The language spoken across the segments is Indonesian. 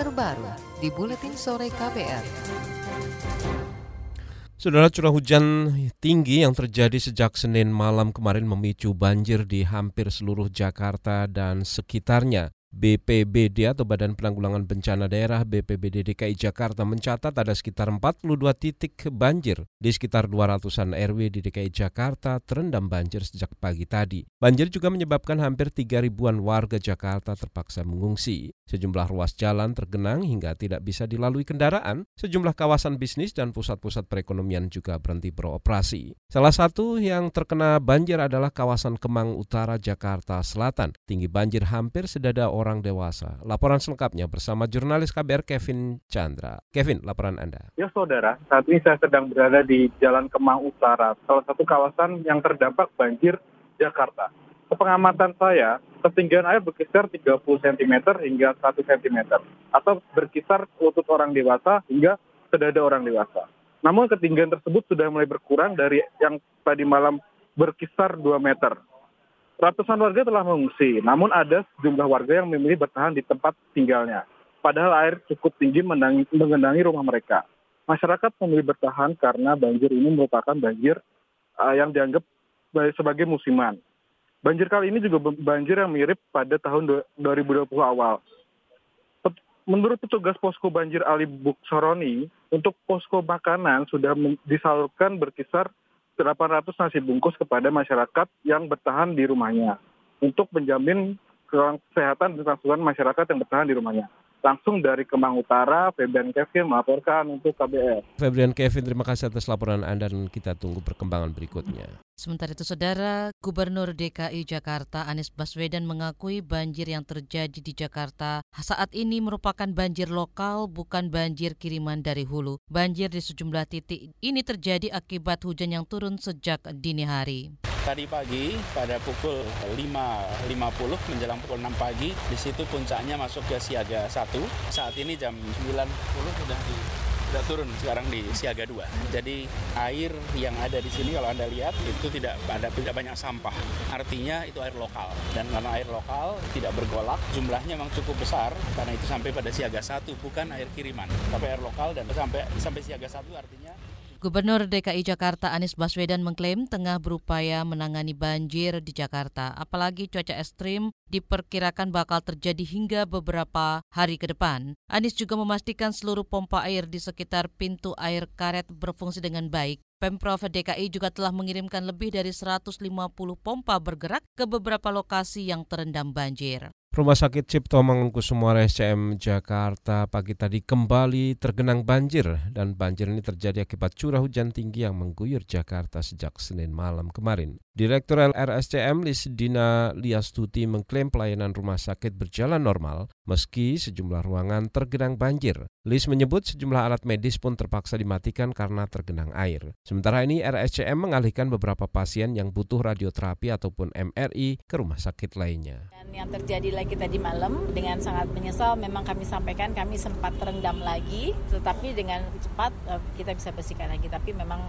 terbaru di Buletin Sore KBR. Saudara, curah hujan tinggi yang terjadi sejak Senin malam kemarin memicu banjir di hampir seluruh Jakarta dan sekitarnya. BPBD atau Badan Penanggulangan Bencana Daerah BPBD DKI Jakarta mencatat ada sekitar 42 titik banjir di sekitar 200-an RW di DKI Jakarta terendam banjir sejak pagi tadi. Banjir juga menyebabkan hampir 3.000-an warga Jakarta terpaksa mengungsi. Sejumlah ruas jalan tergenang hingga tidak bisa dilalui kendaraan. Sejumlah kawasan bisnis dan pusat-pusat perekonomian juga berhenti beroperasi. Salah satu yang terkena banjir adalah kawasan Kemang Utara, Jakarta Selatan. Tinggi banjir hampir sedada orang dewasa. Laporan selengkapnya bersama jurnalis KBR Kevin Chandra. Kevin, laporan Anda. Ya saudara, saat ini saya sedang berada di Jalan Kemang Utara, salah satu kawasan yang terdampak banjir Jakarta. Sepengamatan saya, ketinggian air berkisar 30 cm hingga 1 cm atau berkisar lutut orang dewasa hingga sedada orang dewasa. Namun ketinggian tersebut sudah mulai berkurang dari yang tadi malam berkisar 2 meter. Ratusan warga telah mengungsi, namun ada sejumlah warga yang memilih bertahan di tempat tinggalnya. Padahal air cukup tinggi mengenangi rumah mereka. Masyarakat memilih bertahan karena banjir ini merupakan banjir yang dianggap sebagai musiman. Banjir kali ini juga banjir yang mirip pada tahun 2020 awal. Menurut petugas posko banjir Ali Buksaroni, untuk posko makanan sudah disalurkan berkisar 800 nasi bungkus kepada masyarakat yang bertahan di rumahnya untuk menjamin kesehatan dan kelangsungan masyarakat yang bertahan di rumahnya. Langsung dari Kemang Utara, Febrian Kevin melaporkan untuk KBR. Febrian Kevin, terima kasih atas laporan Anda dan kita tunggu perkembangan berikutnya. Sementara itu, Saudara, Gubernur DKI Jakarta Anies Baswedan mengakui banjir yang terjadi di Jakarta saat ini merupakan banjir lokal, bukan banjir kiriman dari hulu. Banjir di sejumlah titik ini terjadi akibat hujan yang turun sejak dini hari. Tadi pagi pada pukul 5.50 menjelang pukul 6 pagi, di situ puncaknya masuk ke siaga 1. Saat ini jam 9.10 sudah turun sekarang di siaga 2. Jadi air yang ada di sini kalau Anda lihat itu tidak banyak sampah. Artinya itu air lokal. Dan karena air lokal tidak bergolak, jumlahnya memang cukup besar karena itu sampai pada siaga 1, bukan air kiriman. Tapi air lokal dan sampai siaga 1 artinya. Gubernur DKI Jakarta Anies Baswedan mengklaim tengah berupaya menangani banjir di Jakarta. Apalagi cuaca ekstrim diperkirakan bakal terjadi hingga beberapa hari ke depan. Anies juga memastikan seluruh pompa air di sekitar pintu air Karet berfungsi dengan baik. Pemprov DKI juga telah mengirimkan lebih dari 150 pompa bergerak ke beberapa lokasi yang terendam banjir. Rumah Sakit Cipto Mangunkusumo RSCM Jakarta pagi tadi kembali tergenang banjir dan banjir ini terjadi akibat curah hujan tinggi yang mengguyur Jakarta sejak Senin malam kemarin. Direktur RSCM Lisdina Liastuti mengklaim pelayanan rumah sakit berjalan normal meski sejumlah ruangan tergenang banjir. Lis menyebut sejumlah alat medis pun terpaksa dimatikan karena tergenang air. Sementara ini RSCM mengalihkan beberapa pasien yang butuh radioterapi ataupun MRI ke rumah sakit lainnya. Dan yang terjadi lagi tadi malam, dengan sangat menyesal memang kami sampaikan kami sempat terendam lagi, tetapi dengan cepat kita bisa bersihkan lagi, tapi memang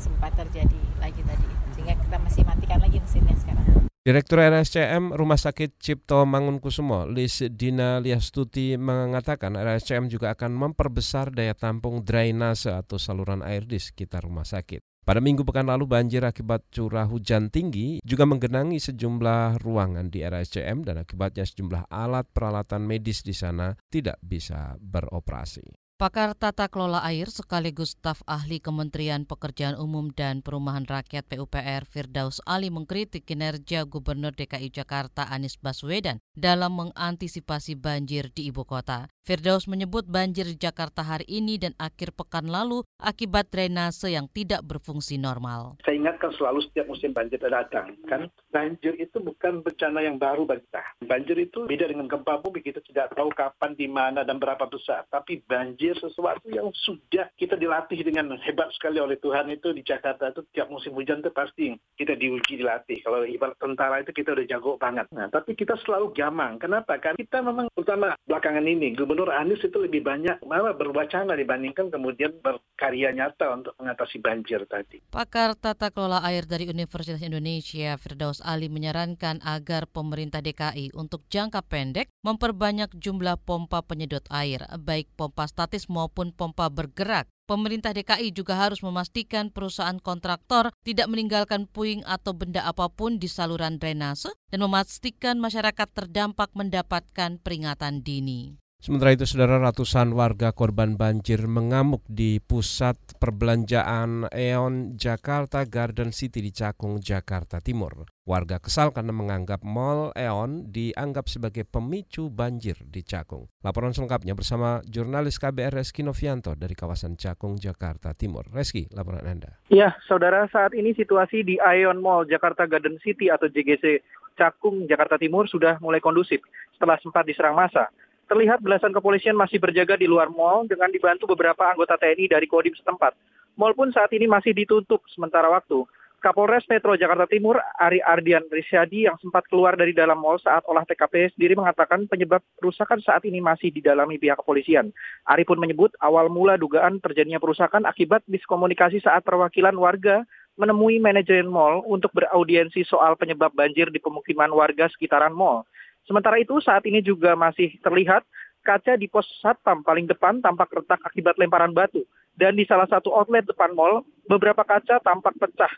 sempat terjadi lagi tadi, sehingga kita masih matikan lagi mesinnya sekarang. Direktur RSCM Rumah Sakit Cipto Mangunkusumo, Lisdina Liastuti mengatakan RSCM juga akan memperbesar daya tampung drainase atau saluran air di sekitar rumah sakit. Pada minggu pekan lalu banjir akibat curah hujan tinggi juga menggenangi sejumlah ruangan di RSCM dan akibatnya sejumlah alat peralatan medis di sana tidak bisa beroperasi. Pakar Tata Kelola Air sekaligus staf ahli Kementerian Pekerjaan Umum dan Perumahan Rakyat PUPR Firdaus Ali mengkritik kinerja Gubernur DKI Jakarta Anies Baswedan dalam mengantisipasi banjir di ibu kota. Firdaus menyebut banjir di Jakarta hari ini dan akhir pekan lalu akibat drainase yang tidak berfungsi normal. Saya ingatkan selalu setiap musim banjir datang, kan? Banjir itu bukan bencana yang baru bagi kita. Banjir itu beda dengan gempa bumi, kita tidak tahu kapan, di mana, dan berapa besar. Tapi banjir dia sesuatu yang sudah kita dilatih dengan hebat sekali oleh Tuhan itu di Jakarta itu tiap musim hujan itu pasti kita diuji dilatih. Kalau ibarat tentara itu kita udah jago banget. Nah, tapi kita selalu gamang. Kenapa? Karena kita memang terutama belakangan ini Gubernur Anies itu lebih banyak malah berwacana dibandingkan kemudian berkarya nyata untuk mengatasi banjir tadi. Pakar Tata Kelola Air dari Universitas Indonesia Firdaus Ali menyarankan agar pemerintah DKI untuk jangka pendek memperbanyak jumlah pompa penyedot air, baik pompa statis maupun pompa bergerak. Pemerintah DKI juga harus memastikan perusahaan kontraktor tidak meninggalkan puing atau benda apapun di saluran drainase dan memastikan masyarakat terdampak mendapatkan peringatan dini. Sementara itu, saudara, ratusan warga korban banjir mengamuk di pusat perbelanjaan Aeon Jakarta Garden City di Cakung, Jakarta Timur. Warga kesal karena menganggap Mall Aeon dianggap sebagai pemicu banjir di Cakung. Laporan selengkapnya bersama jurnalis KBR Reski Novianto dari kawasan Cakung, Jakarta Timur. Reski, laporan Anda. Ya, saudara, saat ini situasi di Aeon Mall Jakarta Garden City atau JGC Cakung, Jakarta Timur sudah mulai kondusif setelah sempat diserang massa. Terlihat belasan kepolisian masih berjaga di luar mal dengan dibantu beberapa anggota TNI dari Kodim setempat. Mal pun saat ini masih ditutup sementara waktu. Kapolres Metro Jakarta Timur, Ari Ardian Risyadi yang sempat keluar dari dalam mal saat olah TKP sendiri mengatakan penyebab kerusakan saat ini masih didalami pihak kepolisian. Ari pun menyebut awal mula dugaan terjadinya kerusakan akibat miskomunikasi saat perwakilan warga menemui manajemen mal untuk beraudiensi soal penyebab banjir di pemukiman warga sekitaran mal. Sementara itu saat ini juga masih terlihat kaca di pos satpam paling depan tampak retak akibat lemparan batu. Dan di salah satu outlet depan mal, beberapa kaca tampak pecah.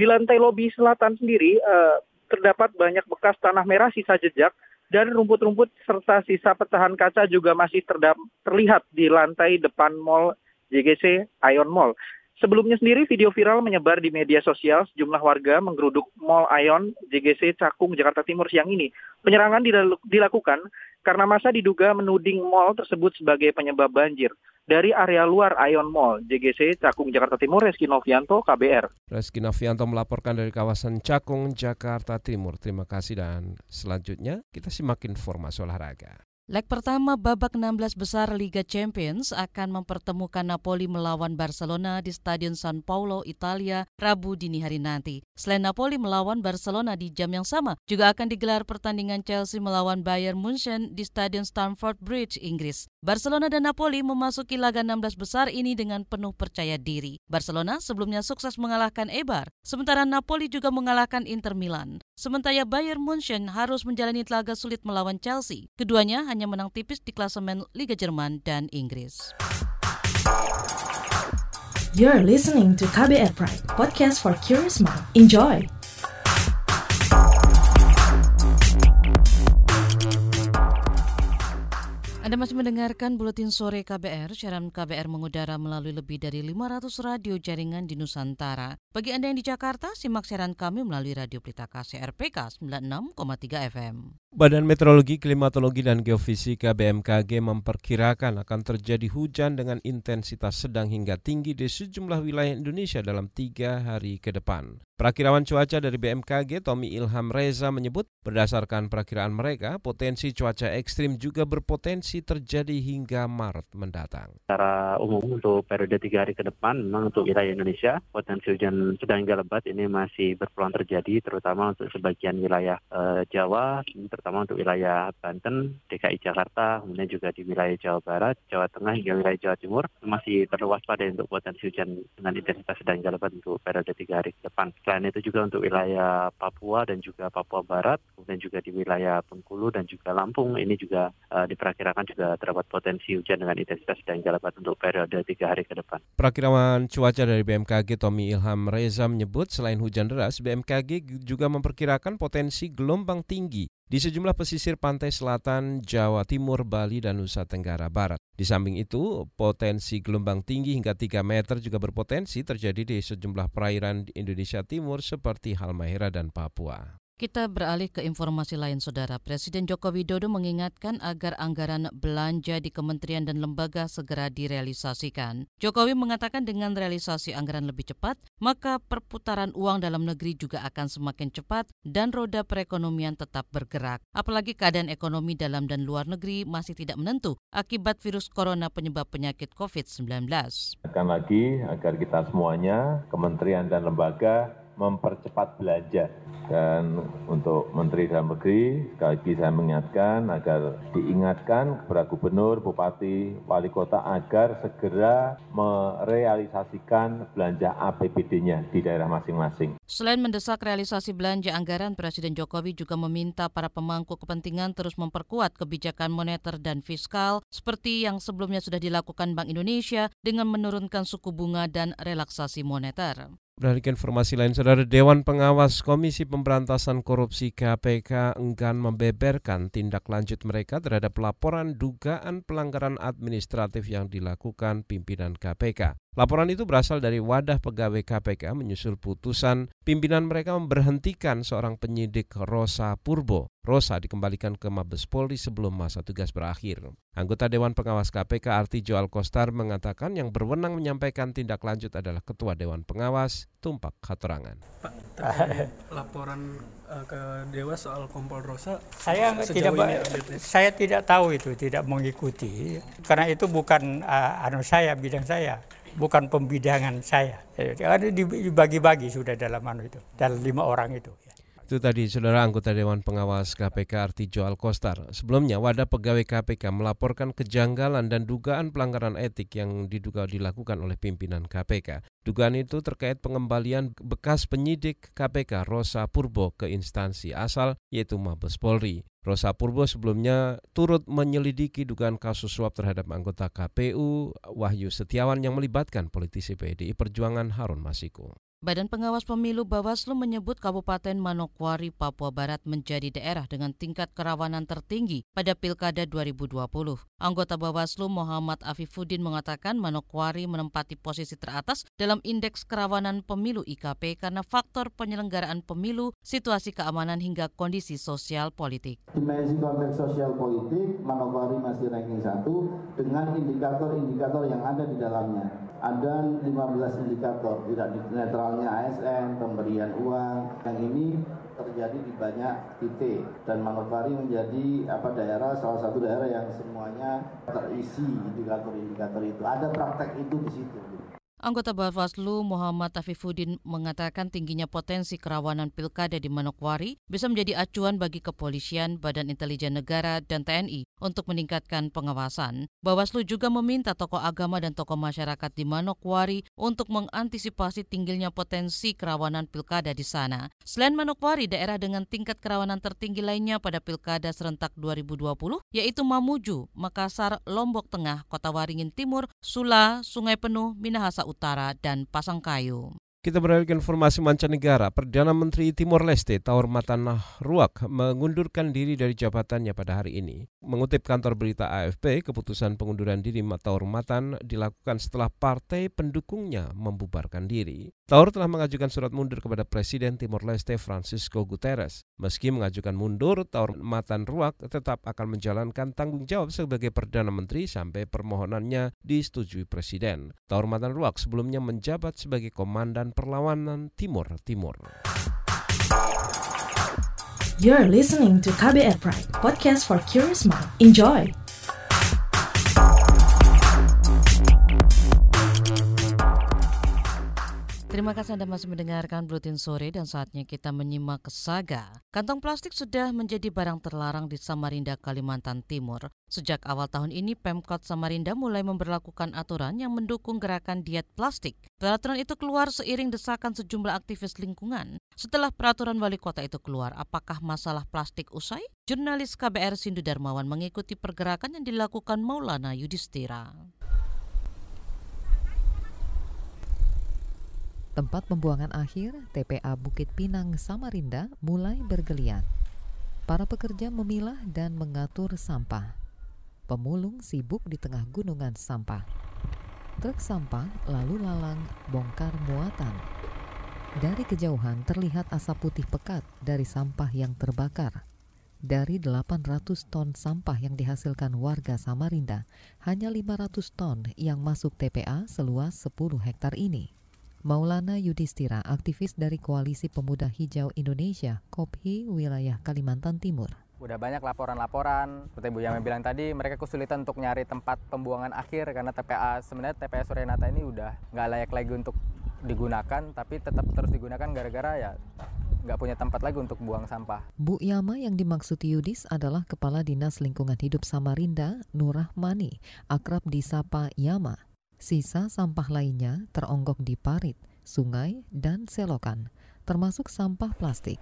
Di lantai lobi selatan sendiri terdapat banyak bekas tanah merah sisa jejak. Dan rumput-rumput serta sisa pecahan kaca juga masih terlihat di lantai depan mal JGC Aeon Mall. Sebelumnya sendiri video viral menyebar di media sosial sejumlah warga menggeruduk Mall Aeon JGC Cakung Jakarta Timur siang ini. Penyerangan dilakukan karena massa diduga menuding mall tersebut sebagai penyebab banjir. Dari area luar Aeon Mall JGC Cakung Jakarta Timur, Reski Novianto, KBR. Reski Novianto melaporkan dari kawasan Cakung Jakarta Timur. Terima kasih dan selanjutnya kita simak informasi olahraga. Leg pertama babak 16 besar Liga Champions akan mempertemukan Napoli melawan Barcelona di Stadion San Paolo, Italia, Rabu dini hari nanti. Selain Napoli melawan Barcelona di jam yang sama, juga akan digelar pertandingan Chelsea melawan Bayern München di Stadion Stamford Bridge, Inggris. Barcelona dan Napoli memasuki laga 16 besar ini dengan penuh percaya diri. Barcelona sebelumnya sukses mengalahkan Eibar, sementara Napoli juga mengalahkan Inter Milan. Sementara Bayern München harus menjalani laga sulit melawan Chelsea. Keduanya hanya menang tipis di klasemen Liga Jerman dan Inggris. You're listening to KBR Prime, podcast for curious mind. Enjoy. Anda masih mendengarkan Buletin Sore KBR. Siaran KBR mengudara melalui lebih dari 500 radio jaringan di Nusantara. Bagi Anda yang di Jakarta, simak siaran kami melalui Radio Pelita KCRPK 96,3 FM. Badan Meteorologi, Klimatologi, dan Geofisika BMKG memperkirakan akan terjadi hujan dengan intensitas sedang hingga tinggi di sejumlah wilayah Indonesia dalam 3 hari ke depan. Prakirawan cuaca dari BMKG, Tommy Ilham Reza menyebut, berdasarkan perakiraan mereka, potensi cuaca ekstrim juga berpotensi terjadi hingga Maret mendatang. Secara umum untuk periode 3 hari ke depan, memang untuk wilayah Indonesia, potensi hujan sedang hingga lebat ini masih berpeluang terjadi, terutama untuk sebagian wilayah Jawa, terutama untuk wilayah Banten, DKI Jakarta, kemudian juga di wilayah Jawa Barat, Jawa Tengah hingga wilayah Jawa Timur masih perlu waspada untuk potensi hujan dengan intensitas sedang hingga lebat untuk periode 3 hari ke depan. Selain itu juga untuk wilayah Papua dan juga Papua Barat, kemudian juga di wilayah Bengkulu dan juga Lampung ini juga diperkirakan juga terdapat potensi hujan dengan intensitas sedang hingga lebat untuk periode 3 hari ke depan. Perakiraan cuaca dari BMKG Tommy Ilham Reza menyebut selain hujan deras, BMKG juga memperkirakan potensi gelombang tinggi di sejumlah pesisir pantai selatan, Jawa Timur, Bali, dan Nusa Tenggara Barat. Di samping itu, potensi gelombang tinggi hingga 3 meter juga berpotensi terjadi di sejumlah perairan di Indonesia Timur seperti Halmahera dan Papua. Kita beralih ke informasi lain, Saudara. Presiden Joko Widodo mengingatkan agar anggaran belanja di kementerian dan lembaga segera direalisasikan. Jokowi mengatakan dengan realisasi anggaran lebih cepat, maka perputaran uang dalam negeri juga akan semakin cepat dan roda perekonomian tetap bergerak. Apalagi keadaan ekonomi dalam dan luar negeri masih tidak menentu akibat virus corona penyebab penyakit COVID-19. Akan lagi agar kita semuanya, kementerian dan lembaga, mempercepat belanja. Dan untuk Menteri Dalam Negeri, sekali lagi saya mengingatkan agar diingatkan kepada Gubernur, Bupati, Wali Kota agar segera merealisasikan belanja APBD-nya di daerah masing-masing. Selain mendesak realisasi belanja anggaran, Presiden Jokowi juga meminta para pemangku kepentingan terus memperkuat kebijakan moneter dan fiskal seperti yang sebelumnya sudah dilakukan Bank Indonesia dengan menurunkan suku bunga dan relaksasi moneter. Beralih ke informasi lain, Saudara. Dewan Pengawas Komisi Pemberantasan Korupsi KPK enggan membeberkan tindak lanjut mereka terhadap laporan dugaan pelanggaran administratif yang dilakukan pimpinan KPK. Laporan itu berasal dari wadah pegawai KPK menyusul putusan pimpinan mereka memberhentikan seorang penyidik, Rosa Purbo. Rosa dikembalikan ke Mabes Polri sebelum masa tugas berakhir. Anggota Dewan Pengawas KPK Arti Joal Kostar mengatakan yang berwenang menyampaikan tindak lanjut adalah Ketua Dewan Pengawas Tumpak Hatorangan. Pak, laporan ke Dewas soal kompol Rosa, saya tidak tahu itu, tidak mengikuti. Karena itu bukan bidang saya. Bukan pembidangan saya. Jadi dibagi-bagi sudah dalam itu, dalam 5 orang itu. Itu tadi, Saudara, anggota Dewan Pengawas KPK Arti Joal Kostar. Sebelumnya, wadah pegawai KPK melaporkan kejanggalan dan dugaan pelanggaran etik yang diduga dilakukan oleh pimpinan KPK. Dugaan itu terkait pengembalian bekas penyidik KPK Rosa Purbo ke instansi asal, yaitu Mabes Polri. Rosa Purbo sebelumnya turut menyelidiki dugaan kasus suap terhadap anggota KPU Wahyu Setiawan yang melibatkan politisi PDI Perjuangan Harun Masiku. Badan Pengawas Pemilu Bawaslu menyebut Kabupaten Manokwari, Papua Barat menjadi daerah dengan tingkat kerawanan tertinggi pada Pilkada 2020. Anggota Bawaslu Muhammad Afifuddin mengatakan Manokwari menempati posisi teratas dalam indeks kerawanan pemilu IKP karena faktor penyelenggaraan pemilu, situasi keamanan hingga kondisi sosial politik. Dimensi konteks sosial politik, Manokwari masih ranking 1 dengan indikator-indikator yang ada di dalamnya. Ada 15 indikator, tidak netralnya ASN, pemberian uang, yang ini terjadi di banyak titik. Dan Manokwari menjadi salah satu daerah yang semuanya terisi indikator-indikator itu. Ada praktek itu di situ. Anggota Bawaslu Muhammad Afifuddin mengatakan tingginya potensi kerawanan pilkada di Manokwari bisa menjadi acuan bagi kepolisian, Badan Intelijen Negara, dan TNI untuk meningkatkan pengawasan. Bawaslu juga meminta tokoh agama dan tokoh masyarakat di Manokwari untuk mengantisipasi tingginya potensi kerawanan pilkada di sana. Selain Manokwari, daerah dengan tingkat kerawanan tertinggi lainnya pada pilkada serentak 2020 yaitu Mamuju, Makassar, Lombok Tengah, Kota Waringin Timur, Sula, Sungai Penuh, Minahasa Utara, dan Pasangkayu. Kita beralih ke informasi mancanegara. Perdana Menteri Timor Leste, Taur Matan Ruak, mengundurkan diri dari jabatannya pada hari ini. Mengutip kantor berita AFP, keputusan pengunduran diri Taur Matan dilakukan setelah partai pendukungnya membubarkan diri. Taur telah mengajukan surat mundur kepada Presiden Timor Leste Francisco Guterres. Meski mengajukan mundur, Taur Matan Ruak tetap akan menjalankan tanggung jawab sebagai Perdana Menteri sampai permohonannya disetujui Presiden. Taur Matan Ruak sebelumnya menjabat sebagai Komandan Perlawanan Timur. You're listening to KBR Prime, podcast for curious mind. Enjoy. Terima kasih Anda masih mendengarkan Buletin Sore dan saatnya kita menyimak kesaga. Kantong plastik sudah menjadi barang terlarang di Samarinda, Kalimantan Timur. Sejak awal tahun ini, Pemkot Samarinda mulai memberlakukan aturan yang mendukung gerakan diet plastik. Peraturan itu keluar seiring desakan sejumlah aktivis lingkungan. Setelah peraturan wali kota itu keluar, apakah masalah plastik usai? Jurnalis KBR Sindu Darmawan mengikuti pergerakan yang dilakukan Maulana Yudistira. Tempat pembuangan akhir TPA Bukit Pinang, Samarinda mulai bergeliat. Para pekerja memilah dan mengatur sampah. Pemulung sibuk di tengah gunungan sampah. Truk sampah lalu lalang bongkar muatan. Dari kejauhan terlihat asap putih pekat dari sampah yang terbakar. Dari 800 ton sampah yang dihasilkan warga Samarinda, hanya 500 ton yang masuk TPA seluas 10 hektar ini. Maulana Yudistira, aktivis dari Koalisi Pemuda Hijau Indonesia, Kophi, wilayah Kalimantan Timur. Udah banyak laporan-laporan, seperti Bu Yame bilang tadi, mereka kesulitan untuk nyari tempat pembuangan akhir karena TPA, sebenarnya TPA Suryanata ini udah nggak layak lagi untuk digunakan, tapi tetap terus digunakan gara-gara ya nggak punya tempat lagi untuk buang sampah. Bu Yama yang dimaksud Yudis adalah Kepala Dinas Lingkungan Hidup Samarinda, Nur Rahmani, akrab disapa Yama. Sisa sampah lainnya teronggok di parit, sungai, dan selokan, termasuk sampah plastik.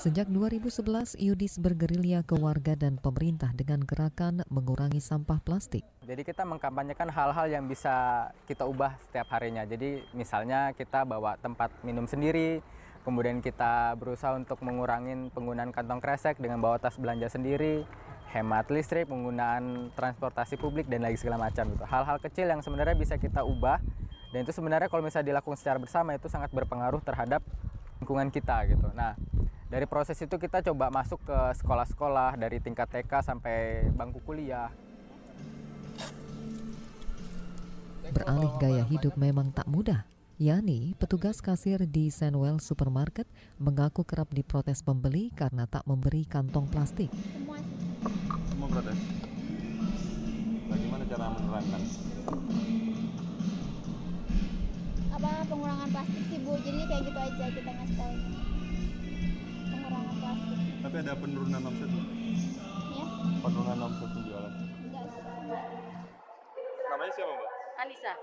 Sejak 2011, Yudis bergerilya ke warga dan pemerintah dengan gerakan mengurangi sampah plastik. Jadi kita mengkampanyekan hal-hal yang bisa kita ubah setiap harinya. Jadi misalnya kita bawa tempat minum sendiri, kemudian kita berusaha untuk mengurangi penggunaan kantong kresek dengan bawa tas belanja sendiri, hemat listrik, penggunaan transportasi publik, dan lagi segala macam gitu. Hal-hal kecil yang sebenarnya bisa kita ubah, dan itu sebenarnya kalau misalnya dilakukan secara bersama itu sangat berpengaruh terhadap lingkungan kita gitu. Nah, dari proses itu kita coba masuk ke sekolah-sekolah dari tingkat TK sampai bangku kuliah. Beralih gaya hidup memang tak mudah. Yani, petugas kasir di Senwell Supermarket, mengaku kerap diprotes pembeli karena tak memberi kantong plastik. Semua protes. Bagaimana cara menerangkan? Apa pengurangan plastik sih Bu? Jadi kayak gitu aja kita ngasih tahu. Tapi ada penurunan omset ya? Penurunan omset penjualan. Namanya siapa Mbak? Anissa.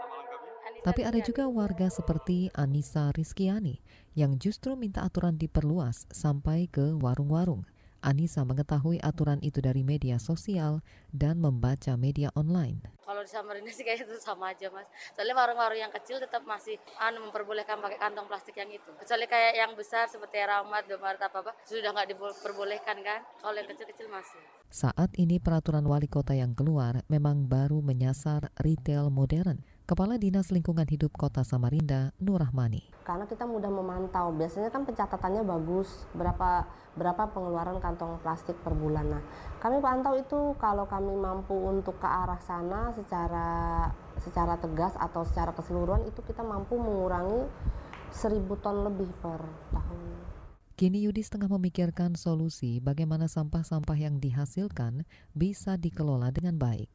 Nama lengkapnya? Anissa. Tapi ada juga warga seperti Anissa Rizkiani yang justru minta aturan diperluas sampai ke warung-warung. Anissa mengetahui aturan itu dari media sosial dan membaca media online. Kalau di Samarinda sih kayak itu sama aja Mas. Soalnya warung-warung yang kecil tetap masih memperbolehkan pakai kantong plastik yang itu. Kecuali kayak yang besar seperti Ramat, Domaret apa-apa sudah nggak diperbolehkan kan. Kalau yang kecil-kecil masih. Saat ini peraturan wali kota yang keluar memang baru menyasar retail modern. Kepala Dinas Lingkungan Hidup Kota Samarinda, Nur Rahmani. Karena kita mudah memantau, biasanya kan pencatatannya bagus, berapa pengeluaran kantong plastik per bulan. Nah, kami pantau itu kalau kami mampu untuk ke arah sana secara tegas atau secara keseluruhan itu kita mampu mengurangi 1.000 ton lebih per tahun. Kini Yudis tengah memikirkan solusi bagaimana sampah-sampah yang dihasilkan bisa dikelola dengan baik.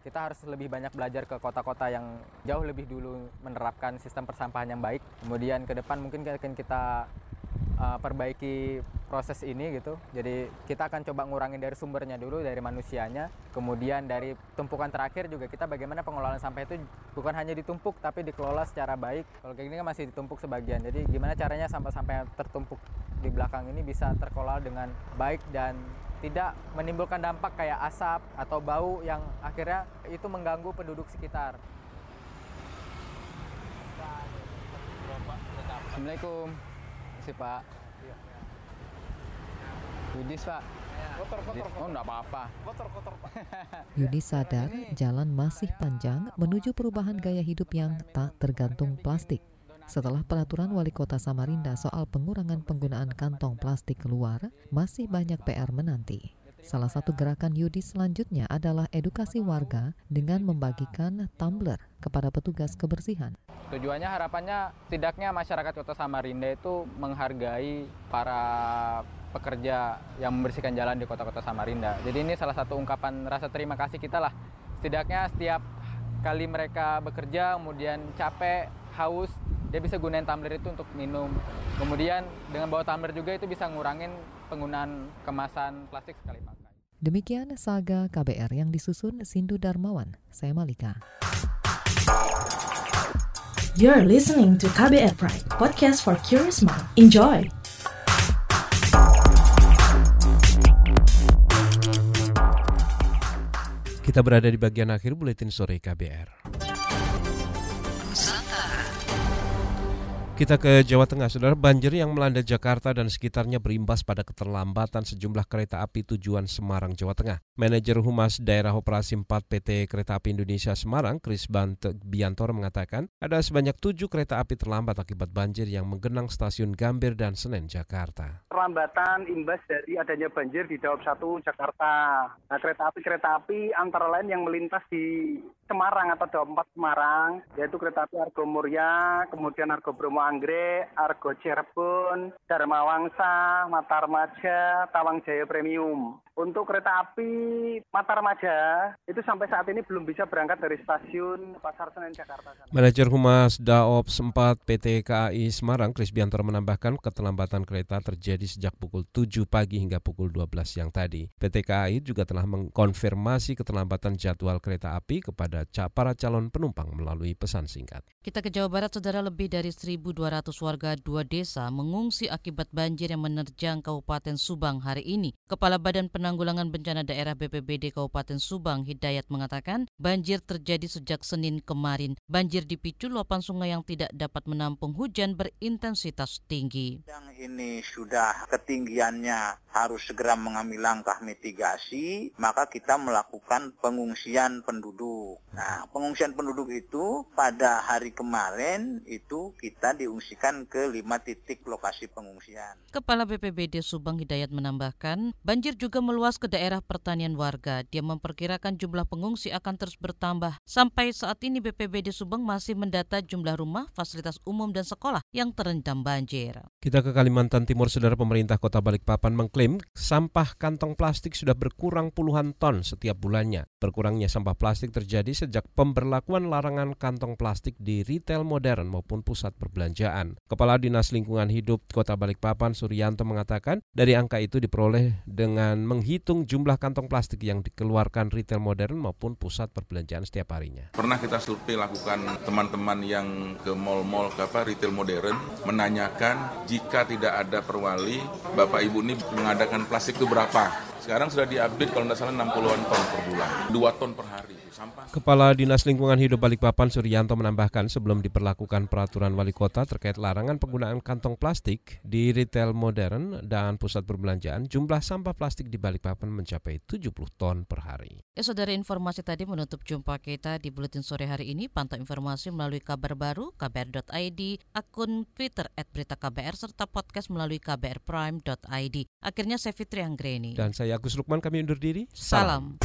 Kita harus lebih banyak belajar ke kota-kota yang jauh lebih dulu menerapkan sistem persampahan yang baik. Kemudian ke depan mungkin akan kita perbaiki proses ini gitu. Jadi kita akan coba ngurangin dari sumbernya dulu, dari manusianya. Kemudian dari tumpukan terakhir juga kita bagaimana pengelolaan sampah itu bukan hanya ditumpuk tapi dikelola secara baik. Kalau kayak gini kan masih ditumpuk sebagian. Jadi gimana caranya sampah-sampah yang tertumpuk di belakang ini bisa terkelola dengan baik dan tidak menimbulkan dampak kayak asap atau bau yang akhirnya itu mengganggu penduduk sekitar. Assalamualaikum. Si Pak. Yudis Pak. Kotor-kotor. Oh enggak apa-apa. Kotor-kotor Pak. Yudis sadar jalan masih panjang menuju perubahan gaya hidup yang tak tergantung plastik. Setelah peraturan wali kota Samarinda soal pengurangan penggunaan kantong plastik keluar, masih banyak PR menanti. Salah satu gerakan Yudis selanjutnya adalah edukasi warga dengan membagikan tumbler kepada petugas kebersihan. Tujuannya harapannya tidaknya masyarakat kota Samarinda itu menghargai para pekerja yang membersihkan jalan di kota-kota Samarinda. Jadi ini salah satu ungkapan rasa terima kasih kita lah. Setidaknya setiap kali mereka bekerja, kemudian capek, haus, dia bisa gunain tumbler itu untuk minum. Kemudian dengan bawa tumbler juga itu bisa ngurangin penggunaan kemasan plastik sekali pakai. Demikian saga KBR yang disusun Sindu Darmawan. Saya Malika. You're listening to KBR Prime, podcast for curious mind. Enjoy! Kita berada di bagian akhir buletin sore KBR. Kita ke Jawa Tengah, saudara. Banjir yang melanda Jakarta dan sekitarnya berimbas pada keterlambatan sejumlah kereta api tujuan Semarang, Jawa Tengah. Manajer Humas Daerah Operasi 4 PT Kereta Api Indonesia Semarang, Kris Biantoro mengatakan ada sebanyak 7 kereta api terlambat akibat banjir yang menggenang stasiun Gambir dan Senen, Jakarta. Terlambatan imbas dari adanya banjir di Daob 1 Jakarta. Nah, kereta api antara lain yang melintas di Semarang atau Daob 4 Semarang, yaitu kereta api Argo Muria, kemudian Argo Bromo Anggrek, Argo Cirebon, Dharma Wangsa, Mataramaja, Tawang Jaya Premium. Untuk kereta api Mataramaja itu sampai saat ini belum bisa berangkat dari stasiun Pasar Senen Jakarta. Manajer Humas Daob 4 PT KAI Semarang, Kris Biantoro menambahkan keterlambatan kereta terjadi sejak pukul 7 pagi hingga pukul 12 siang tadi. PT KAI juga telah mengkonfirmasi keterlambatan jadwal kereta api kepada para calon penumpang melalui pesan singkat. Kita ke Jawa Barat, saudara. Lebih dari 1.200 warga 2 desa mengungsi akibat banjir yang menerjang Kabupaten Subang hari ini. Kepala Badan Penanggulangan Bencana Daerah BPBD Kabupaten Subang, Hidayat, mengatakan banjir terjadi sejak Senin kemarin. Banjir dipicu luapan sungai yang tidak dapat menampung hujan berintensitas tinggi. Yang ini sudah ketinggiannya harus segera mengambil langkah mitigasi, maka kita melakukan pengungsian penduduk. Nah, pengungsian penduduk itu pada hari kemarin itu kita diungsikan ke 5 titik lokasi pengungsian. Kepala BPBD Subang Hidayat menambahkan, banjir juga meluas ke daerah pertanian warga. Dia memperkirakan jumlah pengungsi akan terus bertambah. Sampai saat ini BPBD Subang masih mendata jumlah rumah, fasilitas umum dan sekolah yang terendam banjir. Kita ke Kalimantan Timur, saudara. Pemerintah Kota Balikpapan mengklaim sampah kantong plastik sudah berkurang puluhan ton setiap bulannya. Berkurangnya sampah plastik terjadi sejak pemberlakuan larangan kantong plastik di retail modern maupun pusat perbelanjaan. Kepala Dinas Lingkungan Hidup Kota Balikpapan, Suryanto, mengatakan dari angka itu diperoleh dengan menghitung jumlah kantong plastik yang dikeluarkan retail modern maupun pusat perbelanjaan setiap harinya. Pernah kita survei lakukan teman-teman yang ke mal-mal retail modern, menanyakan jika tidak ada perwali, Bapak Ibu ini mengadakan plastik itu berapa? Sekarang sudah diupdate kalau tidak salah 60-an ton per bulan, 2 ton per hari. Sampah. Kepala Dinas Lingkungan Hidup Balikpapan, Suryanto, menambahkan sebelum diperlakukan peraturan wali kota terkait larangan penggunaan kantong plastik di retail modern dan pusat perbelanjaan, jumlah sampah plastik di Balikpapan mencapai 70 ton per hari. Ya, saudara, informasi tadi menutup jumpa kita di Buletin Sore hari ini. Pantau informasi melalui kabar baru, kbr.id, akun Twitter @beritaKBR, serta podcast melalui kbrprime.id. Akhirnya saya Fitri Anggreni. Dan saya Agus Lukman, kami undur diri. Salam.